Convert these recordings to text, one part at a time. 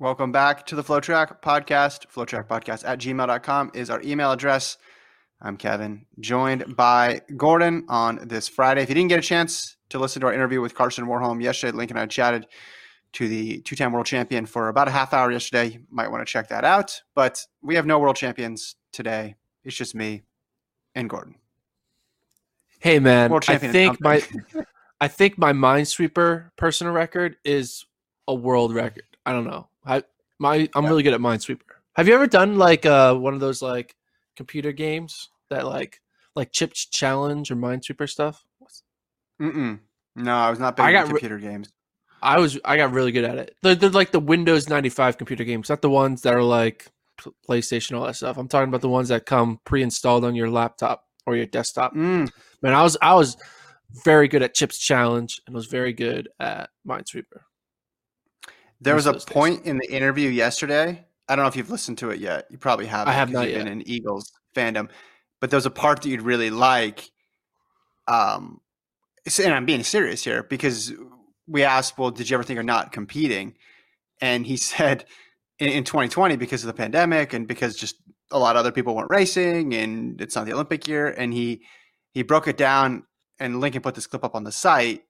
Welcome back to the Flow Track Podcast. flowtrackpodcast@gmail.com is our email address. I'm Kevin, joined by Gordon on this Friday. If you didn't get a chance to listen to our interview with Karsten Warholm yesterday, Lincoln and I chatted to the two-time world champion for about a half hour yesterday. You might want to check that out. But we have no world champions today. It's just me and Gordon. Hey, man, I think my Minesweeper personal record is a world record. I don't know. I'm really good at Minesweeper. Have you ever done like one of those like computer games that like Chips Challenge or Minesweeper stuff? No, I was not big at computer games. I got really good at it. They're like the Windows 95 computer games, not the ones that are like PlayStation, all that stuff. I'm talking about the ones that come pre-installed on your laptop or your desktop. Man, I was very good at Chips Challenge and was very good at Minesweeper. There was a point in the interview yesterday. I don't know if you've listened to it yet. You probably haven't. I have not yet. Been in Eagles fandom, but there's a part that you'd really like. And I'm being serious here because we asked, well, did you ever think of not competing? And he said in 2020, because of the pandemic and because just a lot of other people weren't racing and it's not the Olympic year. And he broke it down, and Lincoln put this clip up on the site,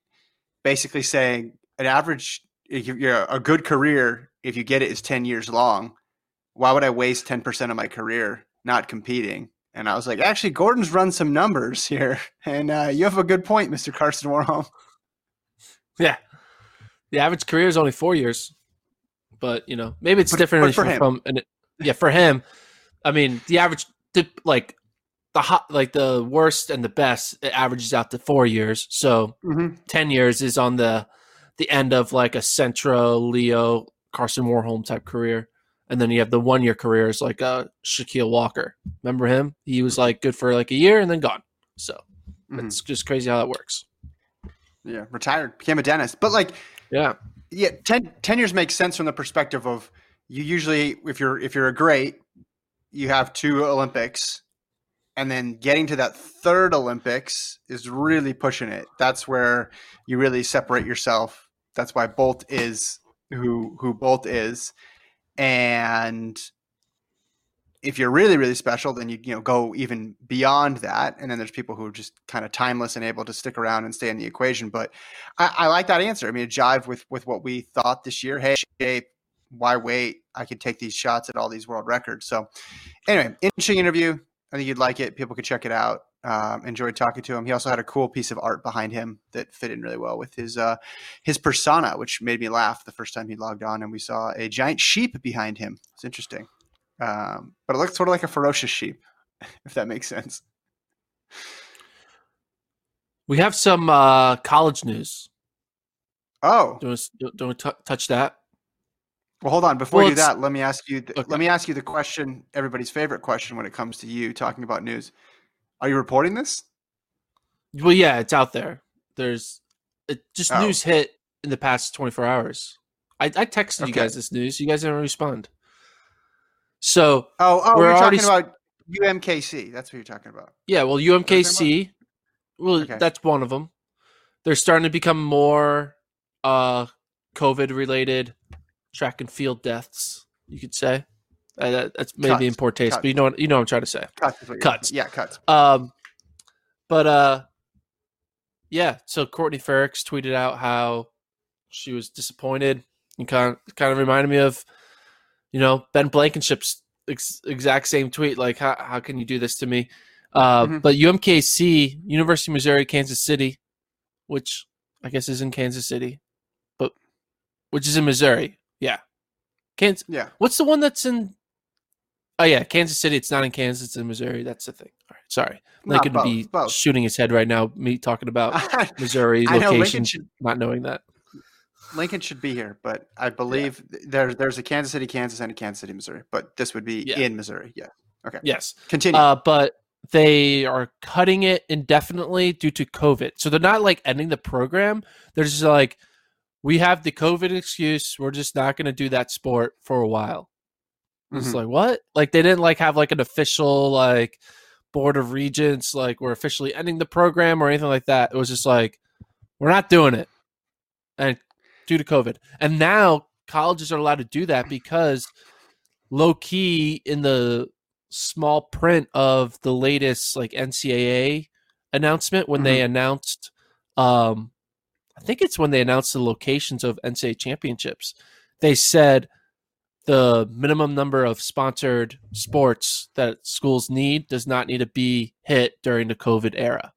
basically saying an average – you're a good career, if you get it, is 10 years long. Why would I waste 10% of my career not competing? And I was like, actually, Gordon's run some numbers here. And you have a good point, Mr. Karsten Warholm. Yeah. The average career is only 4 years. But, you know, maybe it's different for him. For him. I mean, the average, the worst and the best, it averages out to 4 years. So 10 years is on the end of like a Centro, Leo, Karsten Warholm type career. And then you have the 1 year careers like Shaquille Walker. Remember him? He was like good for like a year and then gone. So it's just crazy how that works. Yeah. Retired, became a dentist, but like, yeah. 10 years makes sense from the perspective of you usually, if you're a great, you have 2 Olympics, and then getting to that 3rd Olympics is really pushing it. That's where you really separate yourself. That's why Bolt is who Bolt is. And if you're really, really special, then you go even beyond that. And then there's people who are just kind of timeless and able to stick around and stay in the equation. But I like that answer. I mean, it jive with what we thought this year. Hey, why wait? I could take these shots at all these world records. So anyway, interesting interview. I think you'd like it. People could check it out. Enjoyed talking to him. He also had a cool piece of art behind him that fit in really well with his persona, which made me laugh the first time he logged on and we saw a giant sheep behind him. It's interesting. But it looked sort of like a ferocious sheep, if that makes sense. We have some college news. Oh. Don't touch that. Well, hold on. Before you do that, let me ask you the question, everybody's favorite question when it comes to you talking about news. Are you reporting this? Well, yeah, it's out there. News hit in the past 24 hours. I texted you guys this news. You guys didn't respond. So we're talking about UMKC. That's what you're talking about. Yeah, well, UMKC. Well, that's one of them. They're starting to become more COVID-related. Track and field deaths, you could say. That's maybe cuts, in poor taste, but you know what I'm trying to say. Cuts. Yeah, cuts. So Courtney Ferrichs tweeted out how she was disappointed and kind of reminded me of, you know, Ben Blankenship's exact same tweet. Like, how can you do this to me? But UMKC, University of Missouri, Kansas City, which I guess is in Kansas City, but which is in Missouri. Yeah. Kansas. Yeah. What's the one that's in? Oh, yeah. Kansas City. It's not in Kansas. It's in Missouri. That's the thing. All right. Sorry. Lincoln would be shooting his head right now, me talking about Missouri locations, not knowing that. Lincoln should be here, but I believe there's a Kansas City, Kansas, and a Kansas City, Missouri. But this would be in Missouri. Yeah. Okay. Yes. Continue. But they are cutting it indefinitely due to COVID. So they're not like ending the program. They're just like, we have the COVID excuse. We're just not going to do that sport for a while. It's like, what? Like, they didn't like have like an official like board of regents, like we're officially ending the program or anything like that. It was just like, we're not doing it. And due to COVID. And now colleges are allowed to do that because low key in the small print of the latest like NCAA announcement, when they announced, I think it's when they announced the locations of NCAA championships, they said the minimum number of sponsored sports that schools need does not need to be hit during the COVID era.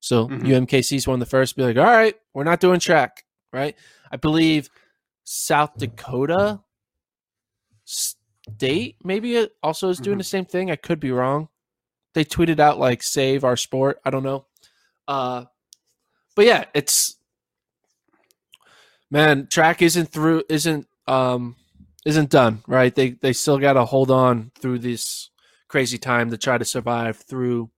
So UMKC is one of the first to be like, all right, we're not doing track, right? I believe South Dakota State maybe it also is doing the same thing. I could be wrong. They tweeted out like, save our sport. I don't know. But yeah, it's, man, track isn't done, right? They still got to hold on through this crazy time to try to survive through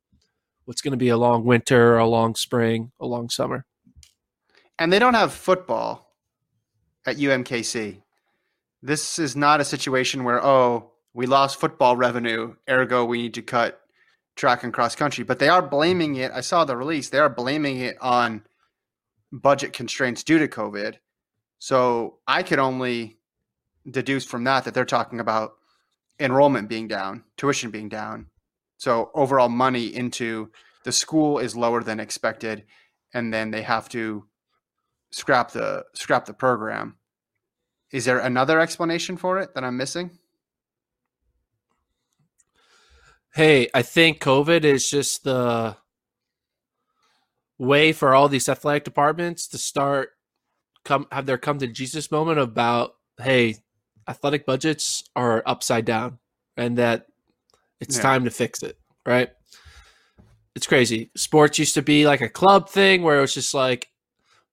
what's going to be a long winter, a long spring, a long summer. And they don't have football at UMKC. This is not a situation where, oh, we lost football revenue, ergo we need to cut track and cross country. But they are blaming it. I saw the release. They are blaming it on budget constraints due to COVID. So I could only deduce from that they're talking about enrollment being down, tuition being down. So overall money into the school is lower than expected, and then they have to scrap the program. Is there another explanation for it that I'm missing? Hey, I think COVID is just the way for all these athletic departments to start have their come to Jesus moment about, hey, athletic budgets are upside down and that it's time to fix it, right? It's crazy. Sports used to be like a club thing where it was just like,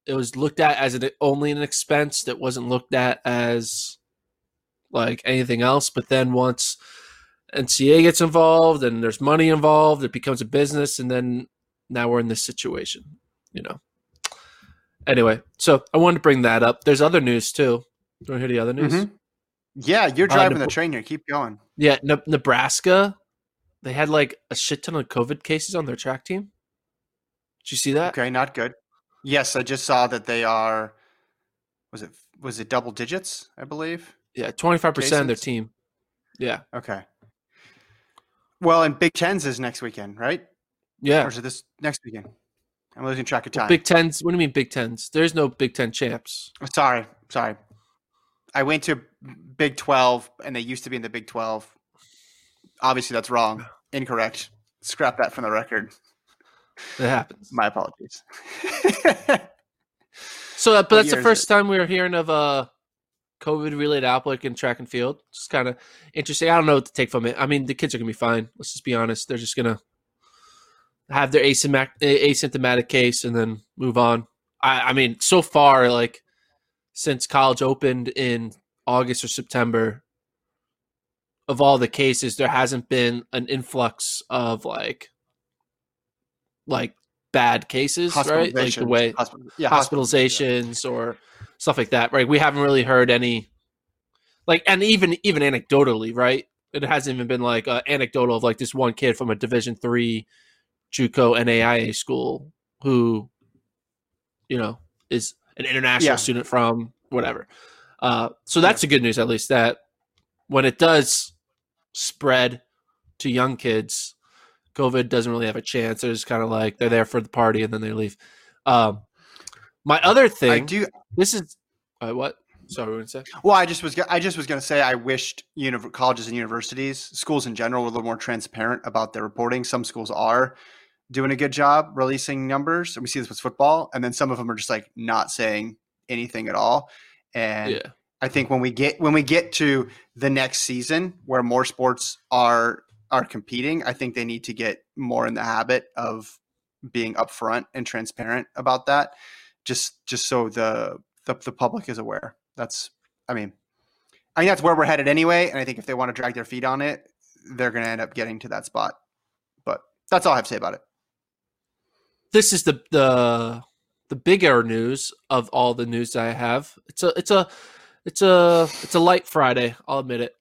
it was looked at as only an expense that wasn't looked at as like anything else. But then once NCAA gets involved and there's money involved, it becomes a business. And then now we're in this situation, you know? Anyway, so I wanted to bring that up. There's other news too. Do you want to hear the other news? Mm-hmm. Yeah, you're driving the train here. Keep going. Yeah, Nebraska, they had like a shit ton of COVID cases on their track team. Did you see that? Okay, not good. Yes, I just saw that they are – was it double digits, I believe? Yeah, 25% cases of their team. Yeah. Okay. Well, and Big Ten's is next weekend, right? Yeah. Or is it this next weekend? I'm losing track of time. Big Ten's – what do you mean Big Ten's? There's no Big Ten champs. Sorry. I went to Big 12, and they used to be in the Big 12. Obviously, that's wrong. Incorrect. Scrap that from the record. It happens. My apologies. So, but that's the first time we were hearing of a COVID-related outbreak in track and field. It's kind of interesting. I don't know what to take from it. I mean, the kids are going to be fine. Let's just be honest. They're just going to have their asymptomatic case and then move on. I mean, so far, like, since college opened in August or September, of all the cases, there hasn't been an influx of like bad cases, right? Like the way hospitalizations or stuff like that, right? We haven't really heard any, like, and even anecdotally, right? It hasn't even been like anecdotal of like this one kid from a Division III JUCO NAIA school who, you know, is an international student from whatever. So that's the good news, at least, that when it does spread to young kids, COVID doesn't really have a chance. They're just kind of like, they're there for the party and then they leave. My other thing, what? Sorry, what were you going to say? Well, I just was going to say, I wished colleges and universities, schools in general, were a little more transparent about their reporting. Some schools are doing a good job releasing numbers. And we see this with football. And then some of them are just like not saying anything at all. And I think when we get to the next season where more sports are competing, I think they need to get more in the habit of being upfront and transparent about that. Just so the the public is aware. I mean, that's where we're headed anyway. And I think if they want to drag their feet on it, they're going to end up getting to that spot. But that's all I have to say about it. This is the bigger news of all the news that I have. It's a light Friday. I'll admit it.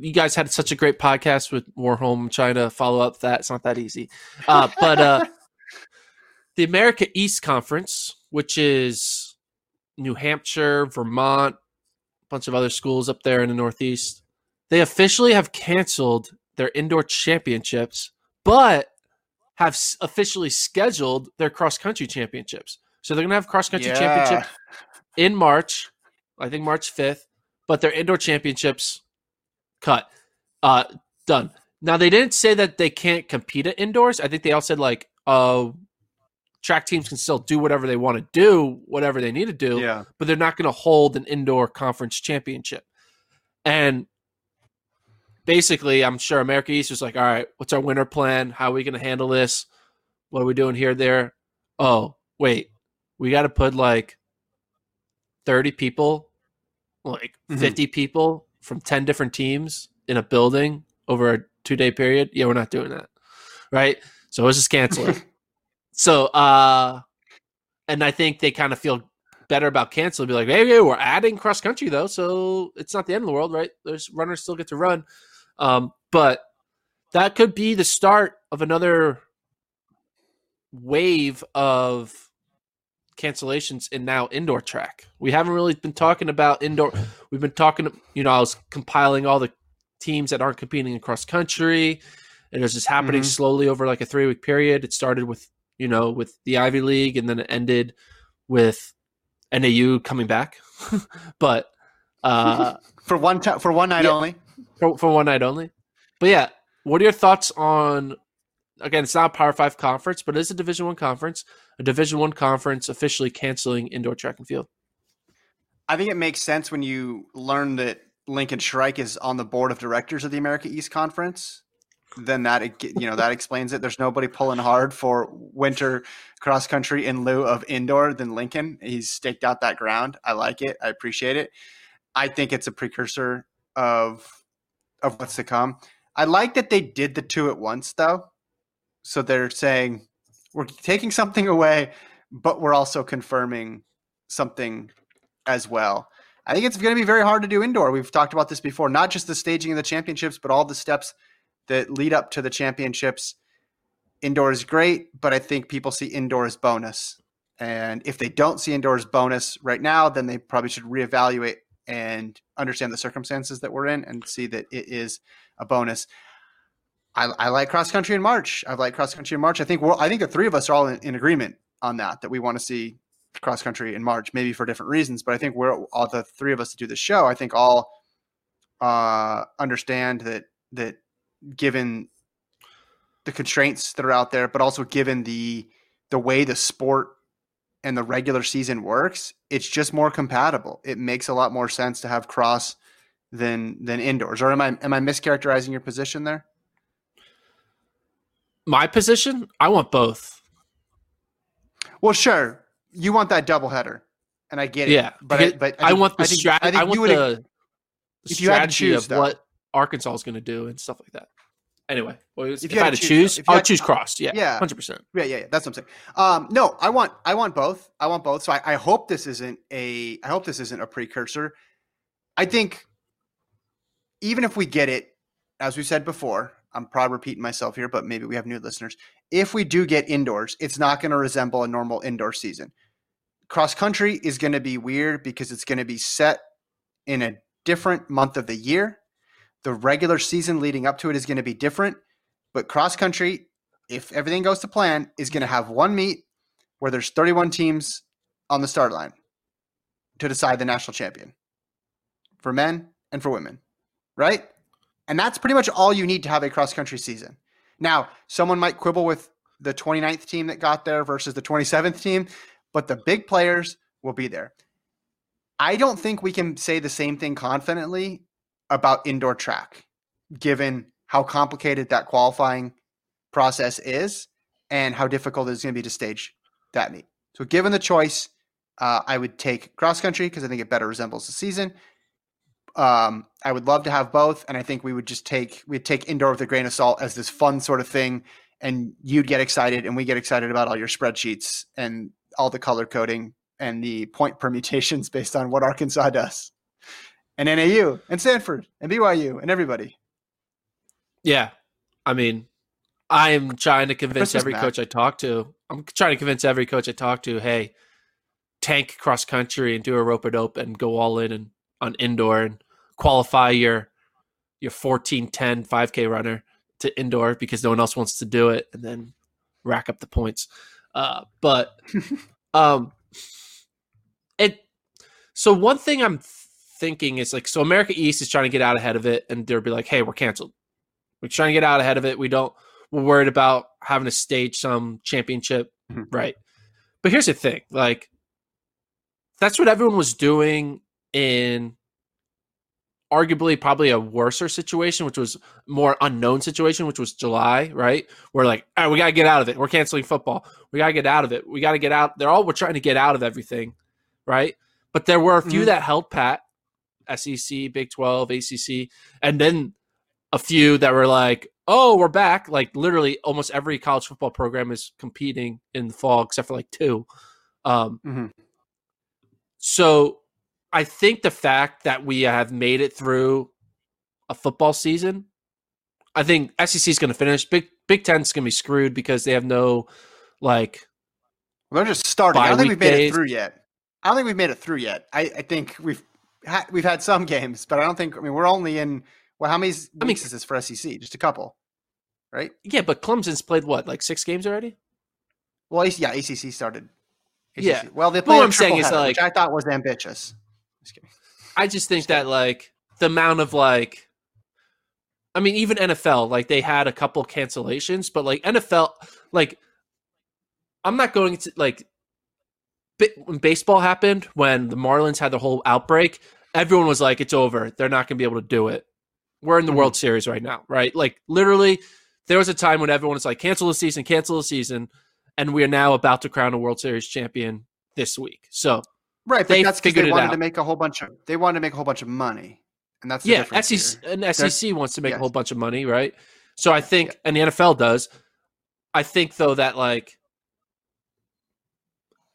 You guys had such a great podcast with Warholm. I'm trying to follow up that. It's not that easy. But the America East Conference, which is New Hampshire, Vermont, a bunch of other schools up there in the Northeast, they officially have canceled their indoor championships, but have officially scheduled their cross-country championships. So they're going to have cross-country championships in March, I think March 5th, but their indoor championships done. Now, they didn't say that they can't compete at indoors. I think they all said, track teams can still do whatever they want to do, whatever they need to do, but they're not going to hold an indoor conference championship. And basically, I'm sure America East was like, all right, what's our winter plan? How are we going to handle this? What are we doing here, there? Oh, wait, we got to put 30 people, 50 people from 10 different teams in a building over a 2-day period. Yeah, we're not doing that. Right. So it was just canceling. And I think they kind of feel better about canceling. Be like, hey, we're adding cross country though, so it's not the end of the world, right? There's runners still get to run, but that could be the start of another wave of cancellations in now indoor track. We haven't really been talking about indoor. We've been talking, I was compiling all the teams that aren't competing in cross country, and it's just happening slowly over a 3-week period. It started with the Ivy League, and then it ended with NAU coming back, but for one night only. But yeah, what are your thoughts on? Again, it's not a Power 5 conference, but it is a Division I conference. A Division I conference officially canceling indoor track and field. I think it makes sense when you learn that Lincoln Shrike is on the board of directors of the America East Conference. Then that that explains it. There's nobody pulling hard for winter cross country in lieu of indoor than Lincoln. He's staked out that ground. I like it. I appreciate it. I think it's a precursor of what's to come. I like that they did the two at once though. So they're saying we're taking something away, but we're also confirming something as well. I think it's going to be very hard to do indoor. We've talked about this before, not just the staging of the championships, but all the steps that lead up to the championships. Indoor is great, but I think people see indoor as bonus. And if they don't see indoor as bonus right now, then they probably should reevaluate and understand the circumstances that we're in and see that it is a bonus. I like cross country in March. I've liked cross country in March. I think the three of us are all in agreement on that we want to see cross country in March, maybe for different reasons. But I think we're all the three of us to do this show. I think all understand that given the constraints that are out there, but also given the way the sport and the regular season works, it's just more compatible. It makes a lot more sense to have cross than indoors. Or am I mischaracterizing your position there? My position? I want both. Well, sure. You want that doubleheader, and I get it. Yeah, I think the strategy of what Arkansas is going to do and stuff like that. Anyway, if I had to choose, I'll choose cross. Yeah, 100%. Yeah. That's what I'm saying. I want both. I want both. So I hope this isn't a precursor. I think even if we get it, as we said before, I'm probably repeating myself here, but maybe we have new listeners. If we do get indoors, it's not going to resemble a normal indoor season. Cross country is going to be weird because it's going to be set in a different month of the year. The regular season leading up to it is going to be different, but cross country, if everything goes to plan, is going to have one meet where there's 31 teams on the start line to decide the national champion for men and for women, right? And that's pretty much all you need to have a cross country season. Now, someone might quibble with the 29th team that got there versus the 27th team, but the big players will be there. I don't think we can say the same thing confidently about indoor track, given how complicated that qualifying process is and how difficult it's going to be to stage that meet. So given the choice, I would take cross country because I think it better resembles the season. I would love to have both, and I think we would just take indoor with a grain of salt as this fun sort of thing, and you'd get excited and we get excited about all your spreadsheets and all the color coding and the point permutations based on what Arkansas does, and NAU and Stanford and BYU and everybody. Yeah. I mean, I'm trying to convince every coach I talk to. Hey, tank cross country and do a rope-a-dope and go all in and on indoor and qualify your 14:10 5K runner to indoor because no one else wants to do it, and then rack up the points. So one thing I'm thinking is, like, so America East is trying to get out ahead of it, and they'll be like, hey, we're canceled. We're trying to get out ahead of it. We're worried about having to stage some championship, right? But here's the thing, like, that's what everyone was doing in arguably probably a worser situation, which was more unknown situation, which was July, right? We're like, all right, we got to get out of it. We're canceling football. We got to get out of it. We got to get out. We're trying to get out of everything, right? But there were a few that held pat, SEC, Big 12, ACC, and then a few that were like, oh, we're back. Like, literally almost every college football program is competing in the fall except for like two. So I think the fact that we have made it through a football season, I think SEC is going to finish. Big Ten's going to be screwed because they have no, like, well, they're just starting. I don't think we've made it through yet. I think we've had some games, but I don't think. I mean, we're only in. Well, how many weeks is this for SEC? Just a couple, right? Yeah, but Clemson's played what, like 6 games already? Well, yeah, ACC started. Yeah. Well, they played a triple header, like, which I thought was ambitious. Just kidding. I just think that, like, the amount of, like, I mean, even NFL, like, they had a couple cancellations, but, like, NFL, like, I'm not going to, like, when baseball happened, when the Marlins had the whole outbreak, everyone was like, it's over. They're not going to be able to do it. We're in the World Series right now, right? Like, literally, there was a time when everyone was like, cancel the season. And we are now about to crown a World Series champion this week. So right, but that's because they wanted to make a whole bunch of money, and that's the difference. SEC wants to make a whole bunch of money, right? So I think, and the NFL does. I think though that, like,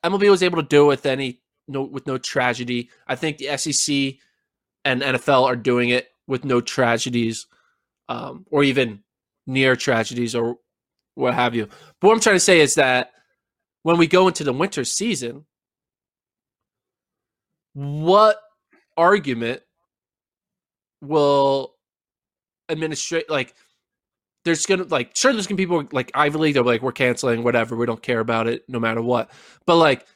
MLB was able to do with no tragedy. I think the SEC and NFL are doing it with no tragedies, or even near tragedies, or what have you. But what I'm trying to say is that when we go into the winter season, what argument will administrate, like, there's going to, like, sure, there's going to be people like Ivy League, they're like, we're canceling, whatever, we don't care about it no matter what. But, like,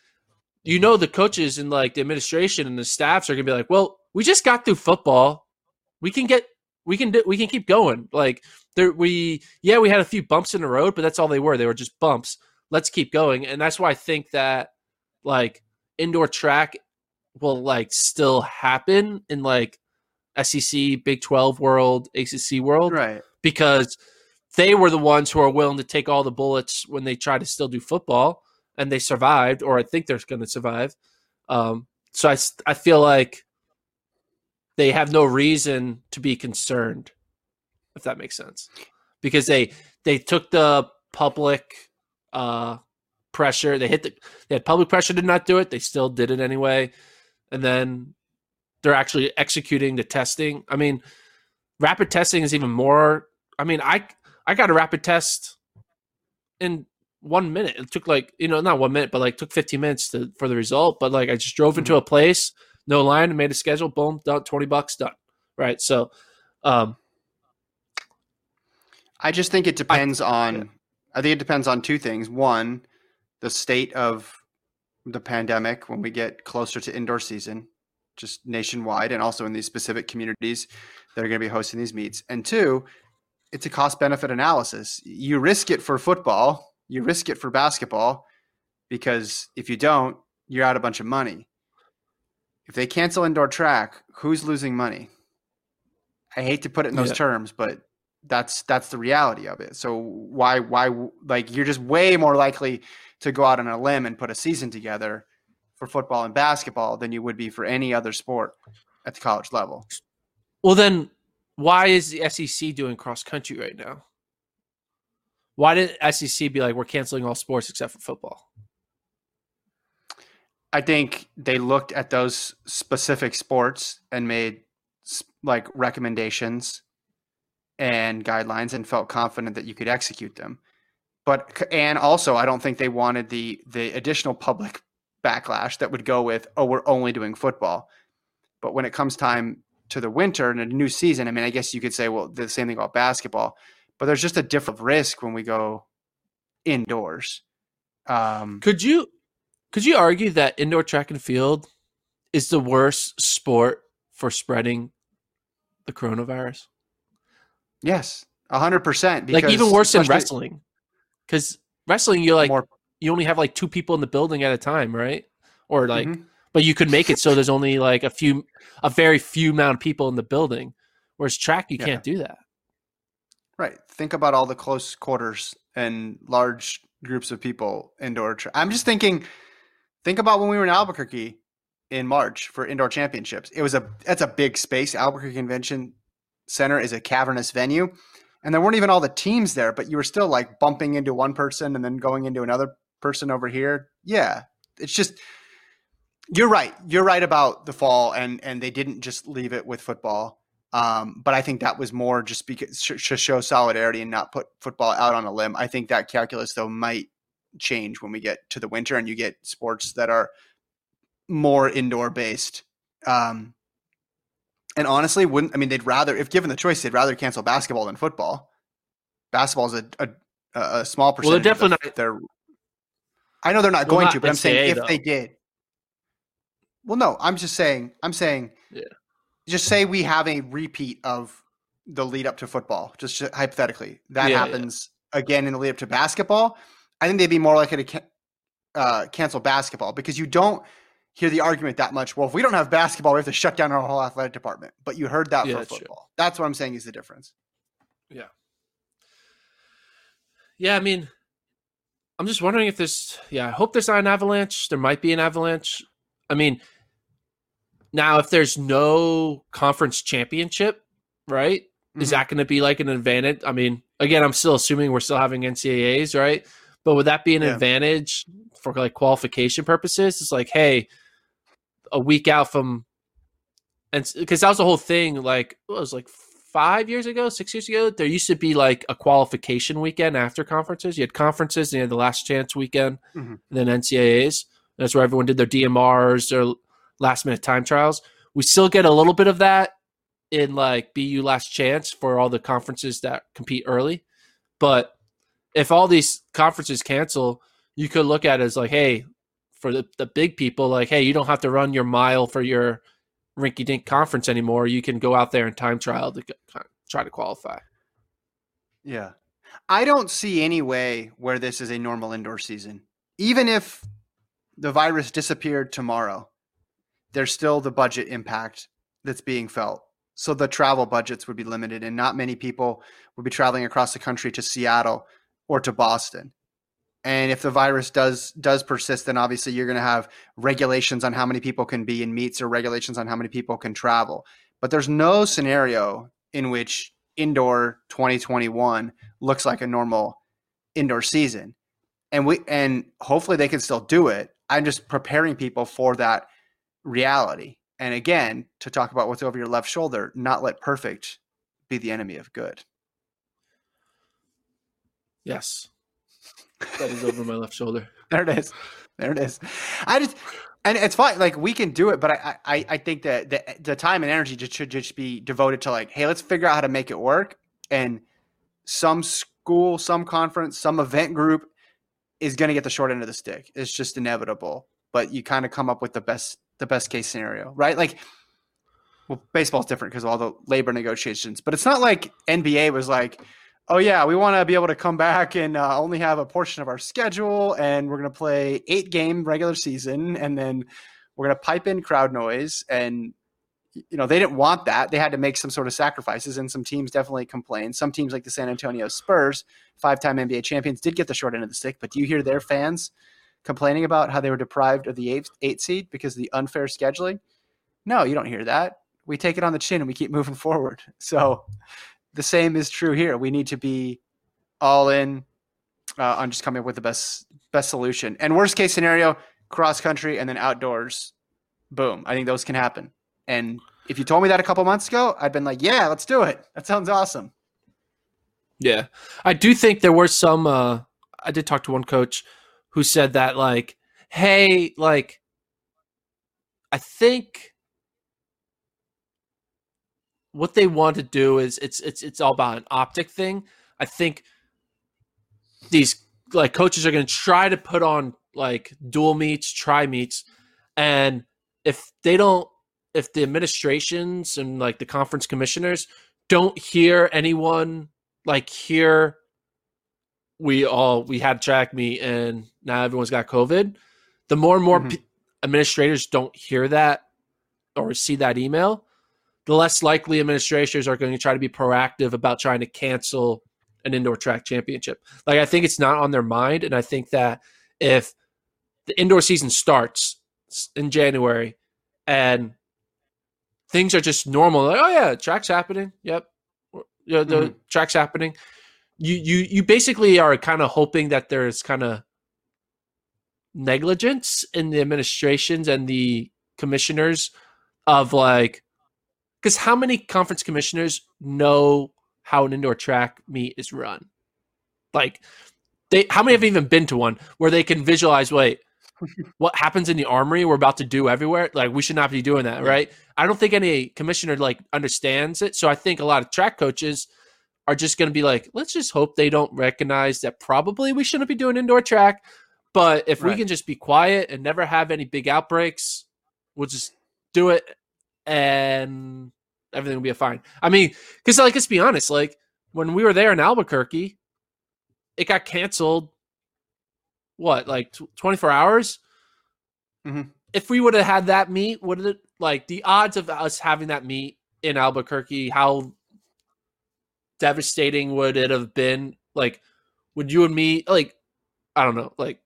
you know, the coaches and, like, the administration and the staffs are going to be like, well, we just got through football. We can keep going. Like, we had a few bumps in the road, but that's all they were. They were just bumps. Let's keep going. And that's why I think that, like, indoor track will, like, still happen in, like, SEC, Big 12 world, ACC world, right? Because they were the ones who are willing to take all the bullets when they try to still do football, and they survived, or I think they're going to survive. So I feel like they have no reason to be concerned, if that makes sense, because they took the public pressure. They had public pressure to not do it. They still did it anyway, and then they're actually executing the testing. I mean, rapid testing is even more. I mean, I got a rapid test in 1 minute. It took, like, you know, not 1 minute, but, like, took 15 minutes for the result. But, like, I just drove into a place. No line, made a schedule, boom, done, $20, done. Right. So I just think it depends I think it depends on two things. One, the state of the pandemic when we get closer to indoor season, just nationwide, and also in these specific communities that are going to be hosting these meets. And two, it's a cost-benefit analysis. You risk it for football, you risk it for basketball, because if you don't, you're out a bunch of money. If they cancel indoor track, who's losing money? I hate to put it in those terms, but that's the reality of it. So why, like, you're just way more likely to go out on a limb and put a season together for football and basketball than you would be for any other sport at the college level. Well, then why is the SEC doing cross country right now? Why did SEC be like, we're canceling all sports except for football? I think they looked at those specific sports and made like recommendations and guidelines and felt confident that you could execute them. But, and also I don't think they wanted the additional public backlash that would go with, oh, we're only doing football. But when it comes time to the winter and a new season, I mean, I guess you could say, well, the same thing about basketball, but there's just a different risk when we go indoors. Could you argue that indoor track and field is the worst sport for spreading the coronavirus? Yes, 100%. Like even worse than wrestling, because wrestling, you're like you only have like two people in the building at a time, right? Or like, but you could make it so there's only like a very few amount of people in the building. Whereas track, you can't do that. Right. Think about all the close quarters and large groups of people indoor. I'm just thinking. Think about when we were in Albuquerque in March for indoor championships. That's a big space. Albuquerque Convention Center is a cavernous venue, and there weren't even all the teams there, but you were still like bumping into one person and then going into another person over here. Yeah, it's just you're right about the fall, and they didn't just leave it with football. But I think that was more just because to show solidarity and not put football out on a limb. I think that calculus though might change when we get to the winter and you get sports that are more indoor based. And honestly, they'd rather, if given the choice, they'd rather cancel basketball than football. Basketball is a small percentage. Well, they're definitely not. I know they're not going to, but I'm saying if they did. Well, no, I'm saying. Yeah. Just say we have a repeat of the lead up to football, just hypothetically. That happens again in the lead up to basketball. I think they'd be more likely to cancel basketball because you don't hear the argument that much. Well, if we don't have basketball, we have to shut down our whole athletic department. But you heard that for football. True. That's what I'm saying is the difference. Yeah. Yeah, I mean, I'm just wondering if there's – I hope there's not an avalanche. There might be an avalanche. I mean – now, if there's no conference championship, right, is that going to be like an advantage? I mean, again, I'm still assuming we're still having NCAAs, right? But would that be an advantage for like qualification purposes? It's like, hey, a week out from – and because that was the whole thing, like it was like 6 years ago, there used to be like a qualification weekend after conferences. You had conferences, and you had the last chance weekend, and then NCAAs. That's where everyone did their DMRs or – last minute time trials. We still get a little bit of that in like BU last chance for all the conferences that compete early. But if all these conferences cancel, you could look at it as like, hey, for the big people, like, hey, you don't have to run your mile for your rinky dink conference anymore. You can go out there and time trial to try to qualify. Yeah. I don't see any way where this is a normal indoor season. Even if the virus disappeared tomorrow, there's still the budget impact that's being felt. So the travel budgets would be limited and not many people would be traveling across the country to Seattle or to Boston. And if the virus does persist, then obviously you're going to have regulations on how many people can be in meets or regulations on how many people can travel. But there's no scenario in which indoor 2021 looks like a normal indoor season. And hopefully they can still do it. I'm just preparing people for that reality. And again, to talk about what's over your left shoulder, not let perfect be the enemy of good. Yes. That is over my left shoulder. There it is. And it's fine. Like we can do it, but I think that the time and energy should just be devoted to like, hey, let's figure out how to make it work. And some school, some conference, some event group is going to get the short end of the stick. It's just inevitable, but you kind of come up with the best case scenario, right? Like, well, baseball's different because of all the labor negotiations, but it's not like NBA was like, oh yeah, we want to be able to come back and only have a portion of our schedule. And we're going to play 8-game regular season. And then we're going to pipe in crowd noise. And, you know, they didn't want that. They had to make some sort of sacrifices. And some teams definitely complained. Some teams like the San Antonio Spurs, 5-time NBA champions, did get the short end of the stick, but do you hear their fans complaining about how they were deprived of the eight seed because of the unfair scheduling. No, you don't hear that. We take it on the chin and we keep moving forward. So the same is true here. We need to be all in on just coming up with the best solution. And worst case scenario, cross country and then outdoors. Boom. I think those can happen. And if you told me that a couple months ago, I'd been like, yeah, let's do it. That sounds awesome. Yeah. I do think there were some, I did talk to one coach who said that like, hey, like, I think what they want to do is it's all about an optic thing. I think these like coaches are going to try to put on like dual meets, tri meets. And if they don't, if the administrations and like the conference commissioners don't hear anyone like here, we had track meet and now everyone's got COVID. The more and more administrators don't hear that or see that email, the less likely administrators are going to try to be proactive about trying to cancel an indoor track championship. Like I think it's not on their mind. And I think that if the indoor season starts in January and things are just normal, like, oh yeah, track's happening. Yep. You know, the track's happening. You basically are kind of hoping that there's kind of negligence in the administrations and the commissioners of like, because how many conference commissioners know how an indoor track meet is run? Like how many have even been to one where they can visualize, wait, what happens in the Armory we're about to do everywhere? Like we should not be doing that, right? I don't think any commissioner like understands it. So I think a lot of track coaches are just going to be like, let's just hope they don't recognize that probably we shouldn't be doing indoor track. But if we can just be quiet and never have any big outbreaks, we'll just do it and everything will be fine. I mean, because like, let's be honest, like when we were there in Albuquerque, it got canceled. What, like 24 hours? If we would have had that meet, would it like the odds of us having that meet in Albuquerque, how devastating would it have been? Like, would you and me, like, I don't know, like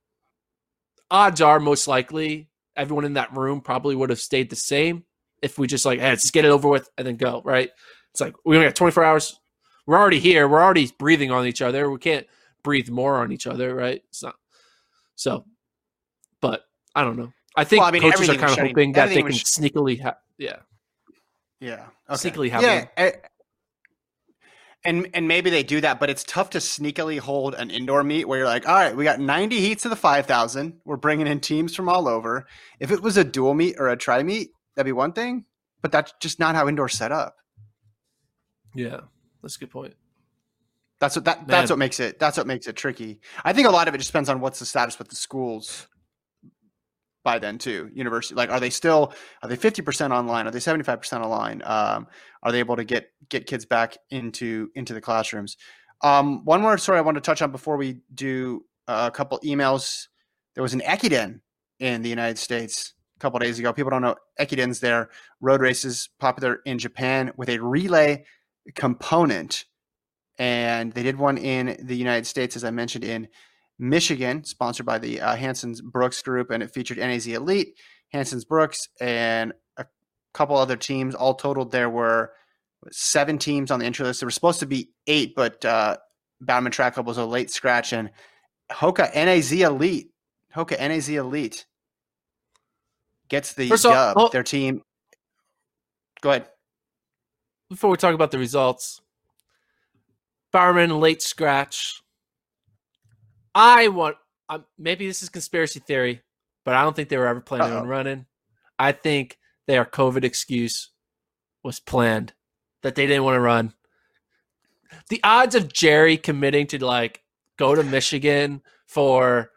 odds are most likely everyone in that room probably would have stayed the same if we just like, hey, let's just get it over with and then go, right? It's like, we only got 24 hours. We're already here. We're already breathing on each other. We can't breathe more on each other, right? It's not. So, but I don't know. I think coaches are kind of hoping that they can sneakily, sneakily have it. And maybe they do that, but it's tough to sneakily hold an indoor meet where you're like, all right, we got 90 heats of the 5,000. We're bringing in teams from all over. If it was a dual meet or a tri meet, that'd be one thing, but that's just not how indoor's set up. Yeah, that's a good point. That's what makes it tricky. I think a lot of it just depends on what's the status with the schools by then too. University, like, are they 50% online? Are they 75% online? Are they able to get kids back into the classrooms? One more story I wanted to touch on before we do a couple emails. There was an Ekiden in the United States a couple of days ago. People don't know Ekidens. They're road races popular in Japan with a relay component. And they did one in the United States, as I mentioned, in Michigan, sponsored by the Hanson's Brooks group. And it featured NAZ Elite, Hanson's Brooks, and a couple other teams. All totaled, there were 7 teams on the entry list. There were supposed to be 8, but Bowerman Track Club was a late scratch. And Hoka NAZ Elite gets the dub. Their team. Go ahead. Before we talk about the results. Bowerman, late scratch. Maybe this is conspiracy theory, but I don't think they were ever planning on running. I think their COVID excuse was planned, that they didn't want to run. The odds of Jerry committing to like go to Michigan for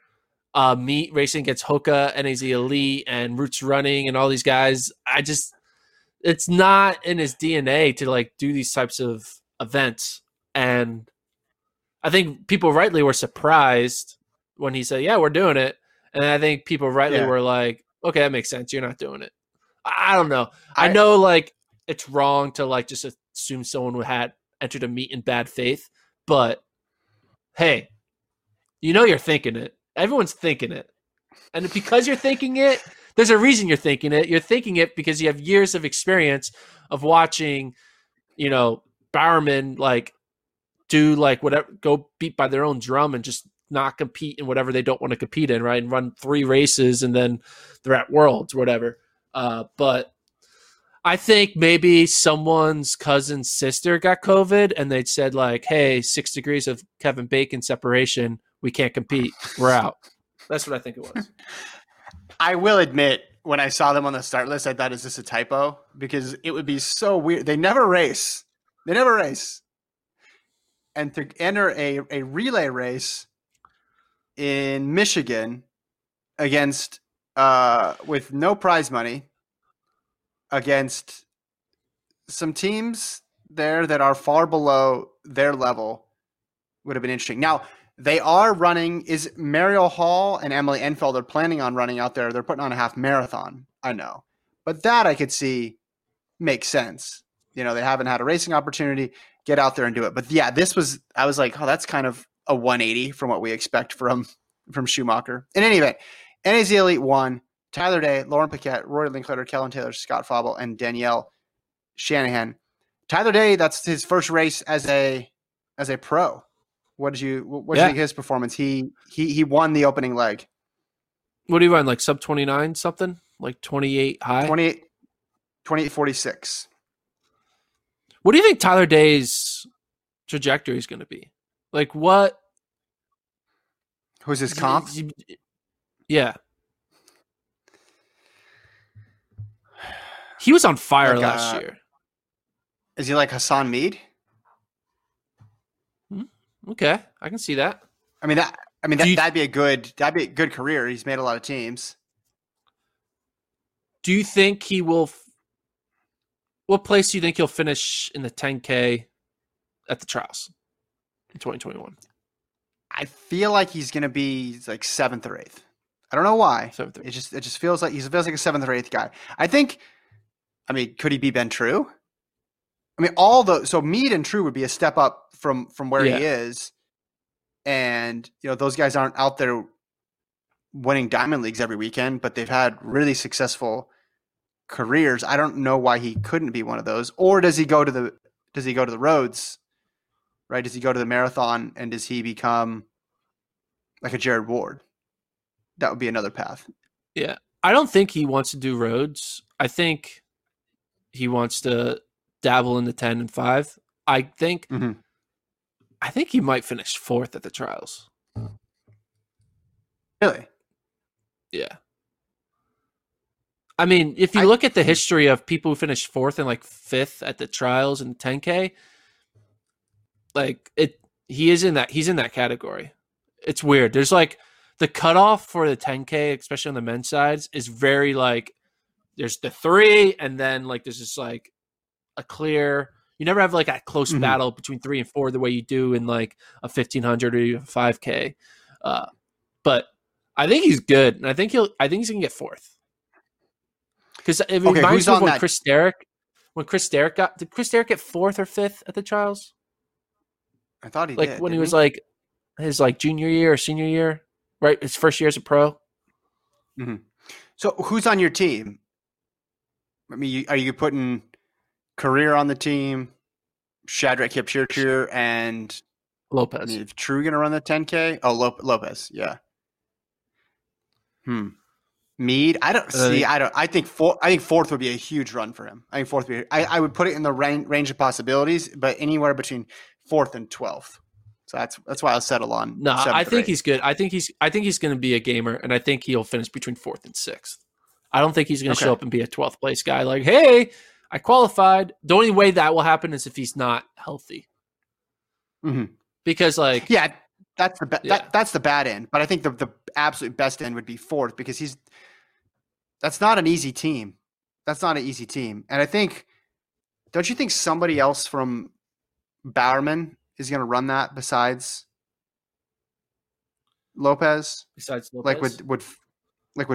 meet racing against Hoka, NAZ Elite, and Roots Running, and all these guys, it's not in his DNA to like do these types of events. And I think people rightly were surprised when he said, yeah, we're doing it. And I think people rightly were like, okay, that makes sense. You're not doing it. I don't know. I know like it's wrong to like just assume someone who had entered a meet in bad faith, but hey, you know, you're thinking it. Everyone's thinking it. And because you're thinking it, there's a reason you're thinking it. You're thinking it because you have years of experience of watching, you know, Bowerman do whatever, go beat by their own drum and just not compete in whatever they don't want to compete in, right? And run 3 races and then they're at Worlds or whatever. But I think maybe someone's cousin's sister got COVID and they'd said hey, 6 degrees of Kevin Bacon separation. We can't compete. We're out. That's what I think it was. I will admit, when I saw them on the start list, I thought, is this a typo? Because it would be so weird. They never race. And to enter a relay race in Michigan against with no prize money against some teams there that are far below their level would have been interesting. Now, they are running – is Mariel Hall and Emily Enfeld are planning on running out there. They're putting on a half marathon, I know. But that I could see makes sense. You know, they haven't had a racing opportunity. Get out there and do it. But, yeah, this was – I was like, oh, that's kind of a 180 from what we expect from Schumacher. In any event, NAZ Elite won. Tyler Day, Lauren Paquette, Rory Linkletter, Kellen Taylor, Scott Fobble, and Danielle Shanahan. Tyler Day, that's his first race as a pro. What did you think his performance? He won the opening leg. What do you run, sub 29 something? 28 high? 28.46. What do you think Tyler Day's trajectory is going to be? What? Who's his comp? Yeah. He was on fire last year. Is he like Hassan Mead? Okay, I can see that. That'd be a good career. He's made a lot of teams. Do you think he will? What place do you think he'll finish in the 10K at the trials in 2021? I feel like he's going to be 7th or 8th. I don't know why. 7th or 8th. It just feels like he feels like a 7th or 8th guy. I think. Could he be Ben True? Mead and True would be a step up from where he is. And, those guys aren't out there winning Diamond Leagues every weekend, but they've had really successful careers. I don't know why he couldn't be one of those. Or does he go to the roads, right? Does he go to the marathon and does he become a Jared Ward? That would be another path. Yeah. I don't think he wants to do roads. I think he wants to dabble in the 10 and 5. I think I think he might finish 4th at the trials. Really? Yeah. If you look at the history of people who finish 4th and 5th at the trials in 10K, he's in that category. It's weird. There's the cutoff for the 10K, especially on the men's sides, is very there's the 3 and then there's just a clear. You never have a close battle between 3 and 4 the way you do in a 1500 or even 5K. But I think he's good, and I think he's gonna get 4th. Because it reminds me of when Chris Derrick did Chris Derrick get 4th or 5th at the trials? I thought he did. When he was his junior year or senior year, right? His first year as a pro. Mm-hmm. So who's on your team? Are you putting Career on the team, Shadrack Kipchirchir and Lopez. Is True going to run the 10K? Oh, Lopez, yeah. Mead, I don't see. I don't. I think 4th would be a huge run for him. I think 4th would be. I would put it in the range of possibilities, but anywhere between 4th and 12th. So that's why I'll settle on. No, I think he's good. I think he's going to be a gamer, and I think he'll finish between 4th and 6th. I don't think he's going to show up and be a 12th place guy. Hey. I qualified. The only way that will happen is if he's not healthy. Mm-hmm. Because that's the bad end. But I think the absolute best end would be 4th because that's not an easy team. That's not an easy team. And don't you think somebody else from Bowerman is going to run that besides Lopez? Would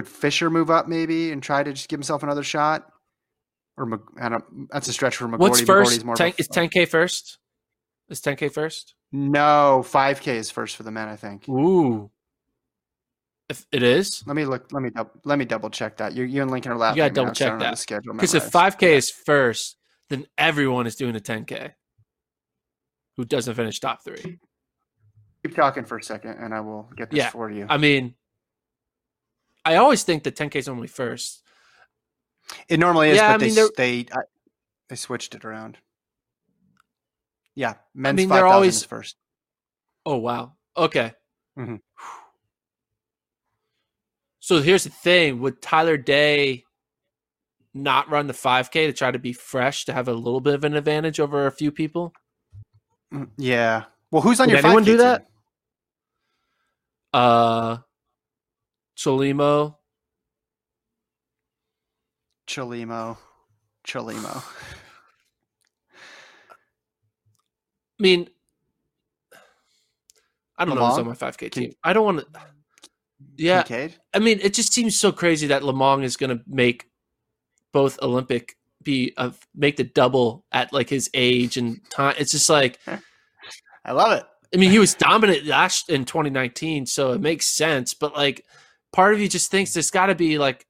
Fisher move up maybe and try to just give himself another shot? Or that's a stretch for McGorty. What's first? Is 10K first? Is 10K first? No, 5K is first for the men, I think. Ooh. If it is. Let me double check that. You and Lincoln are laughing. You gotta double check that schedule. Because if 5K is first, then everyone is doing a 10K. Who doesn't finish top three? Keep talking for a second, and I will get this for you. I mean, I always think the 10K is only first. It normally is, but they switched it around. Yeah, men's 5,000 is first. Oh, wow. Okay. Mm-hmm. So here's the thing. Would Tyler Day not run the 5K to try to be fresh, to have a little bit of an advantage over a few people? Yeah. Well, who's on your 5K? Did anyone do that? Chelimo. I mean, I don't know who's on my 5K team. I don't want to. Yeah, Kincaid? I mean, it just seems so crazy that Lamont is going to make both Olympic make the double at like his age and time. It's just like, I love it. I mean, he was dominant last in 2019, so it makes sense. But like, part of you just thinks there's got to be like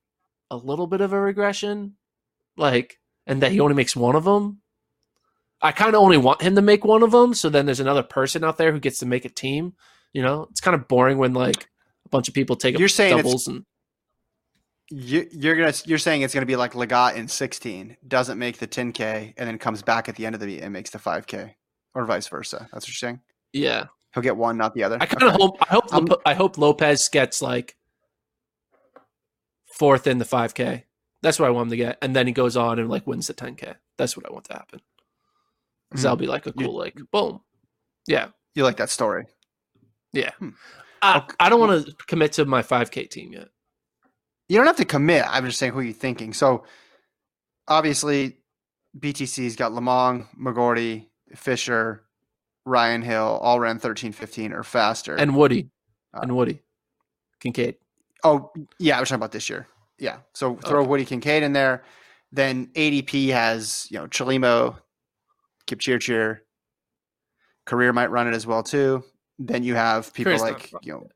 a little bit of a regression, like, and that he only makes one of them. I kind of only want him to make one of them, so then there's another person out there who gets to make a team. You know, it's kind of boring when like a bunch of people take doubles. You're saying it's going to be like Legat in 16, doesn't make the 10K, and then comes back at the end of the meet and makes the 5K, or vice versa. That's what you're saying. Yeah, he'll get one, not the other. I hope Lopez gets like fourth in the 5K. That's what I want him to get, and then he goes on and like wins the 10K. That's what I want to happen. Because that'll be like a cool, like, boom. Yeah. You like that story. Yeah. I don't want to commit to my 5K team yet. You don't have to commit. I'm just saying who you're thinking. So, obviously, BTC's got Lamong, McGorty, Fisher, Ryan Hill, all ran 13:15 or faster. And Woody. Kincaid. Oh, yeah. I was talking about this year. Yeah. So, throw Woody Kincaid in there. Then ADP has, you know, Chelimo, Kipchirchir, Career might run it as well too. Then you have people like, you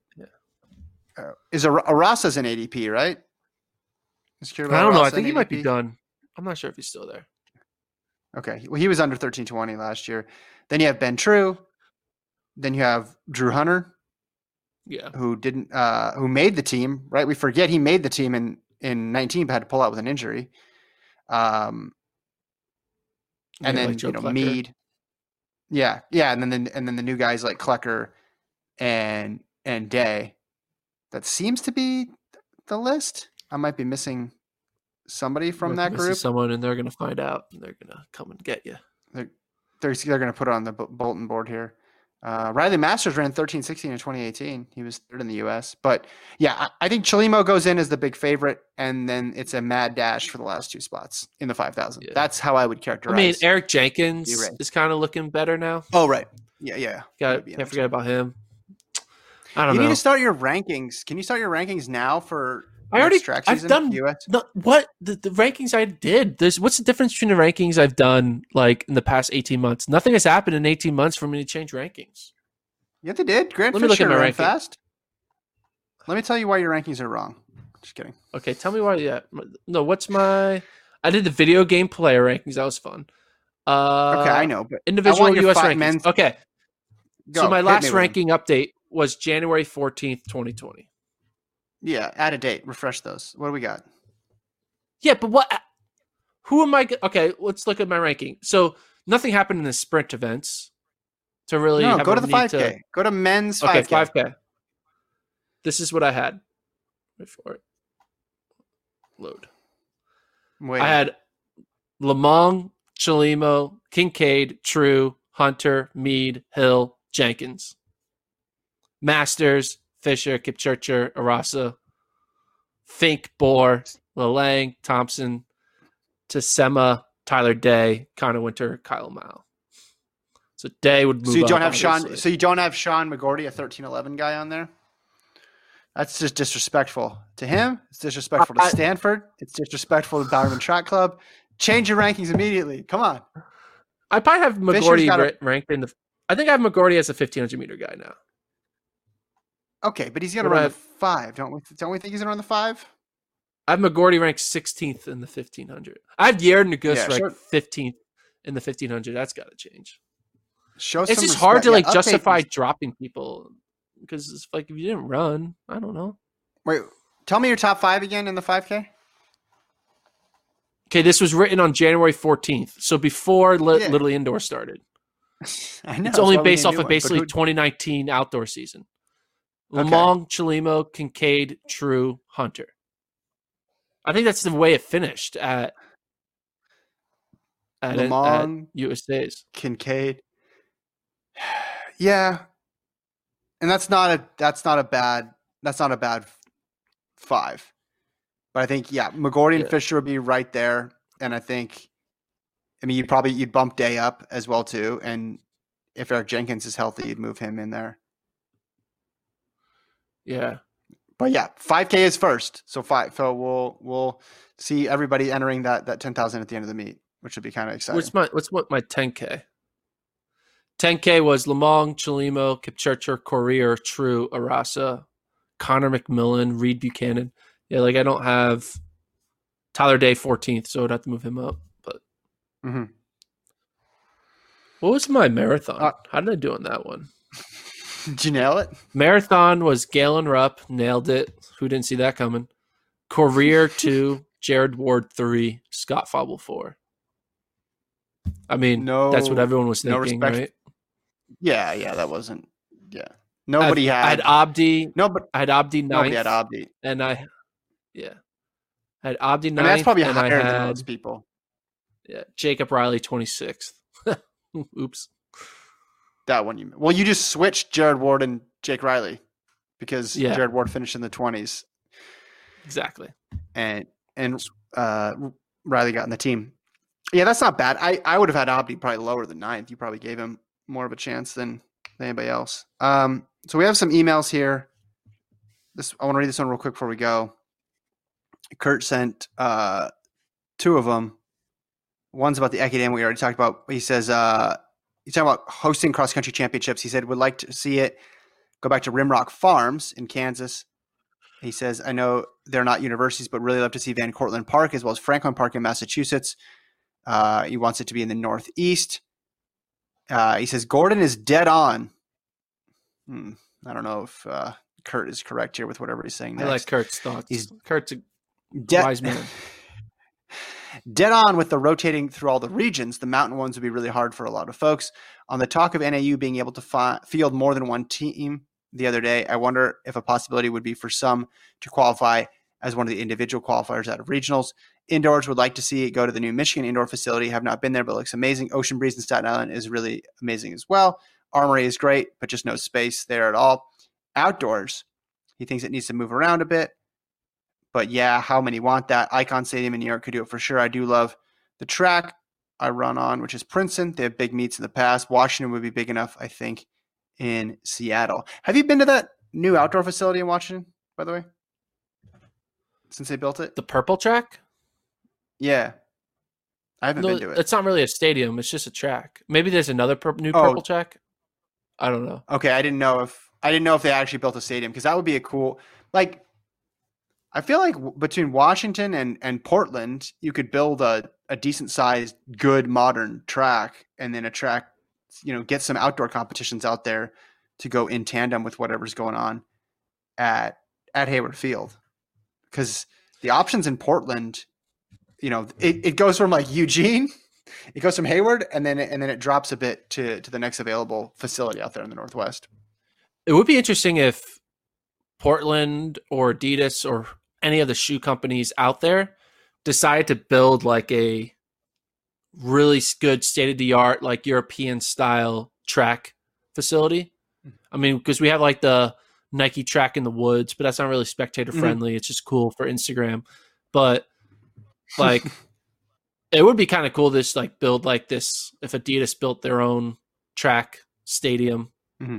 know, is Arasa's an ADP, right? I don't know. I think he might be done. I'm not sure if he's still there. Okay. Well, he was under 13:20 last year. Then you have Ben True. Then you have Drew Hunter. Yeah. Who didn't, who made the team, right? We forget he made the team in 19, but had to pull out with an injury. And then, like, you know, Klecker. Mead. Yeah. Yeah. And then the new guys like Klecker and Day. That seems to be the list. I might be missing somebody from that group. Someone, and they're going to find out, and they're going to come and get you. They're going to put it on the bulletin board here. Riley Masters ran 13:16 in 2018. He was third in the U.S. But yeah, I think Chelimo goes in as the big favorite, and then it's a mad dash for the last two spots in the 5,000. Yeah. That's how I would characterize. I mean, Eric Jenkins is kind of looking better now. Oh, right. Yeah, yeah. Can't forget about him. I don't know. You need to start your rankings. Can you start your rankings now for track season? I've done US? The rankings I did. What's the difference between the rankings I've done like in the past 18 months? Nothing has happened in 18 months for me to change rankings. Yeah, they did. Grant Fisher ran fast. Let me tell you why your rankings are wrong. Just kidding. Okay, tell me why. Yeah, no. What's my? I did the video game player rankings. That was fun. Okay, I know, but individual U.S. rankings. Men's... Okay. Go, so my last ranking update was January 14th, 2020. Yeah, add a date. Refresh those. What do we got? Yeah, but what? Who am I? Okay, let's look at my ranking. So nothing happened in the sprint events to really. No, go to the 5K. Go to men's 5K. Okay, 5K. This is what I had. Wait for it. Load. Wait. I had Lamong, Chelimo, Kincaid, True, Hunter, Mead, Hill, Jenkins, Masters, Fisher, Kipchirchir, Arasa, Fink, Bohr, Lalang, Thompson, Tsema, Tyler Day, Connor Winter, Kyle Mile. So Day would move. So you don't have obviously. So you don't have Sean McGorty, a 13:11 guy, on there. That's just disrespectful to him. It's disrespectful to Stanford. It's disrespectful to Bowerman Track Club. Change your rankings immediately. Come on. I probably have McGorty ranked in the. I think I have McGorty as a 1500 meter guy now. Okay, but he's going to run the 5, don't we? Don't we think he's going to run the 5? I have McGorty ranked 16th in the 1500. I have Jared Nagus ranked 15th in the 1500. That's got to change. It's just hard to justify dropping people because it's like if you didn't run, I don't know. Wait, tell me your top 5 again in the 5K. Okay, this was written on January 14th, so before Little Indoor started. I know. It's only based off of basically 2019 outdoor season. Okay. Lamont, Chelimo, Kincaid, True, Hunter. I think that's the way it finished at Lamont, at USA's. Kincaid. Yeah. And that's not a bad 5. But I think, McGorty and Fisher would be right there. And I think, you'd bump Day up as well too. And if Eric Jenkins is healthy, you'd move him in there. Yeah. But 5K is first. So we'll see everybody entering that 10,000 at the end of the meet, which would be kind of exciting. What's my 10K? 10K was Lamong, Chelimo, Kipchirchir, Corrier, True, Arasa, Connor McMillan, Reed Buchanan. Yeah, I don't have Tyler Day 14th, so I'd have to move him up. But What was my marathon? How did I do on that one? Did you nail it? Marathon was Galen Rupp. Nailed it. Who didn't see that coming? Corrier 2, Jared Ward 3, Scott Fobble 4. That's what everyone was thinking, right? Yeah, that wasn't. Yeah, nobody had. I had Abdi. No, but I had Abdi 9th. Nobody had Abdi, and I had Abdi 9th. That's probably higher than most people. Yeah, Jacob Riley 26th. Oops. That one you just switched Jared Ward and Jake Riley because Jared Ward finished in the 20s. Exactly. And Riley got in the team. Yeah, that's not bad. I would have had Abdi probably lower than 9th. You probably gave him more of a chance than anybody else. So we have some emails here. I want to read this one real quick before we go. Kurt sent 2 of them. One's about the Ekidam we already talked about. He says, he's talking about hosting cross-country championships. He said, would like to see it go back to Rimrock Farms in Kansas. He says, I know they're not universities, but really love to see Van Cortlandt Park as well as Franklin Park in Massachusetts. He wants it to be in the Northeast. He says, Gordon is dead on. I don't know if Kurt is correct here with whatever he's saying next. I like Kurt's thoughts. Kurt's a wise man. Dead on with the rotating through all the regions. The mountain ones would be really hard for a lot of folks. On the talk of NAU being able to field more than one team the other day, I wonder if a possibility would be for some to qualify as one of the individual qualifiers out of regionals. Indoors would like to see it go to the new Michigan indoor facility. Have not been there, but it looks amazing. Ocean Breeze in Staten Island is really amazing as well. Armory is great, but just no space there at all. Outdoors, he thinks it needs to move around a bit. But how many want that? Icon Stadium in New York could do it for sure. I do love the track I run on, which is Princeton. They have big meets in the past. Washington would be big enough, I think, in Seattle. Have you been to that new outdoor facility in Washington, by the way, since they built it? The purple track? Yeah. I haven't been to it. It's not really a stadium. It's just a track. Maybe there's another new purple track. I don't know. Okay, I didn't know if they actually built a stadium because that would be a cool – I feel like between Washington and Portland, you could build a decent-sized, good, modern track and then a track, get some outdoor competitions out there to go in tandem with whatever's going on at Hayward Field. Because the options in Portland, it goes from Eugene, it goes from Hayward, and then it drops a bit to the next available facility out there in the Northwest. It would be interesting if Portland or Adidas or any of the shoe companies out there decided to build a really good state-of-the-art European style track facility. Because we have the Nike track in the woods, but that's not really spectator friendly. It's just cool for Instagram, but it would be kind of cool to build this if Adidas built their own track stadium.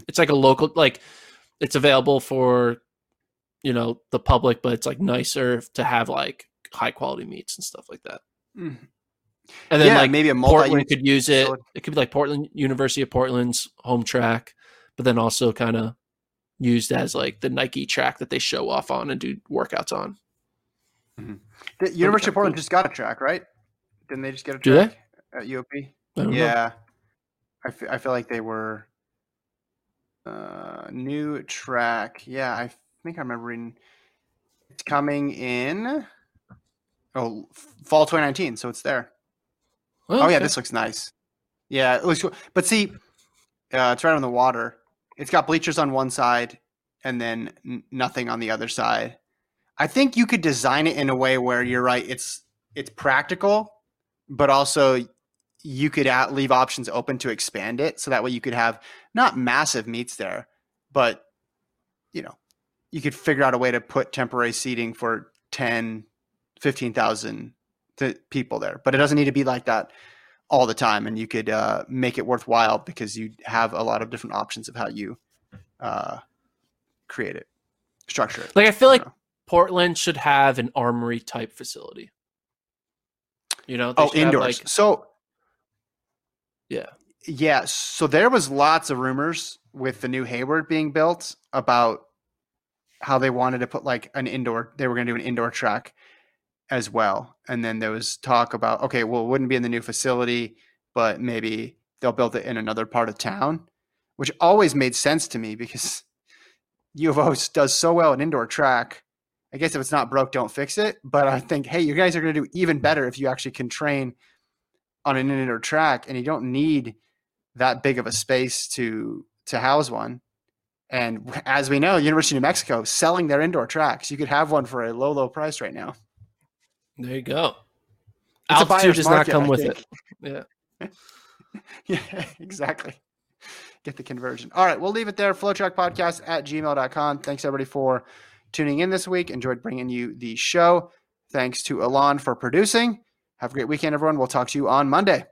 It's a local it's available for the public, but it's nicer to have high quality meats and stuff like that. And then maybe a Portland could use it. It could be Portland University of Portland's home track, but then also kind of used as like the Nike track that they show off on and do workouts on. Mm-hmm. The University of Portland just got a track, right? Didn't they just get a track at UOP? I don't know. I feel like they were new track. Yeah, I think I remember reading it's coming in fall 2019, so it's there. Well, okay. This looks nice. Yeah, it looks cool. But see, it's right on the water. It's got bleachers on one side and then nothing on the other side. I think you could design it in a way where you're right. It's practical, but also you could leave options open to expand it. So that way you could have not massive meets there, but you could figure out a way to put temporary seating for 10, 15,000 people there, but it doesn't need to be like that all the time. And you could make it worthwhile because you have a lot of different options of how you create it, structure it. Like, I feel like Portland should have an Armory type facility. Indoors. Yeah. So there was lots of rumors with the new Hayward being built about how they wanted to put like they were going to do an indoor track as well. And then there was talk about, it wouldn't be in the new facility, but maybe they'll build it in another part of town, which always made sense to me because U of O does so well at indoor track. I guess if it's not broke, don't fix it. But I think, hey, you guys are going to do even better if you actually can train on an indoor track, and you don't need that big of a space to house one. And as we know, University of New Mexico selling their indoor tracks. You could have one for a low price right now. There you go. Altitude does not come with it. Yeah. Yeah, exactly. Get the conversion. All right, we'll leave it there. FlowTrackPodcast@gmail.com. Thanks, everybody, for tuning in this week. Enjoyed bringing you the show. Thanks to Alon for producing. Have a great weekend, everyone. We'll talk to you on Monday.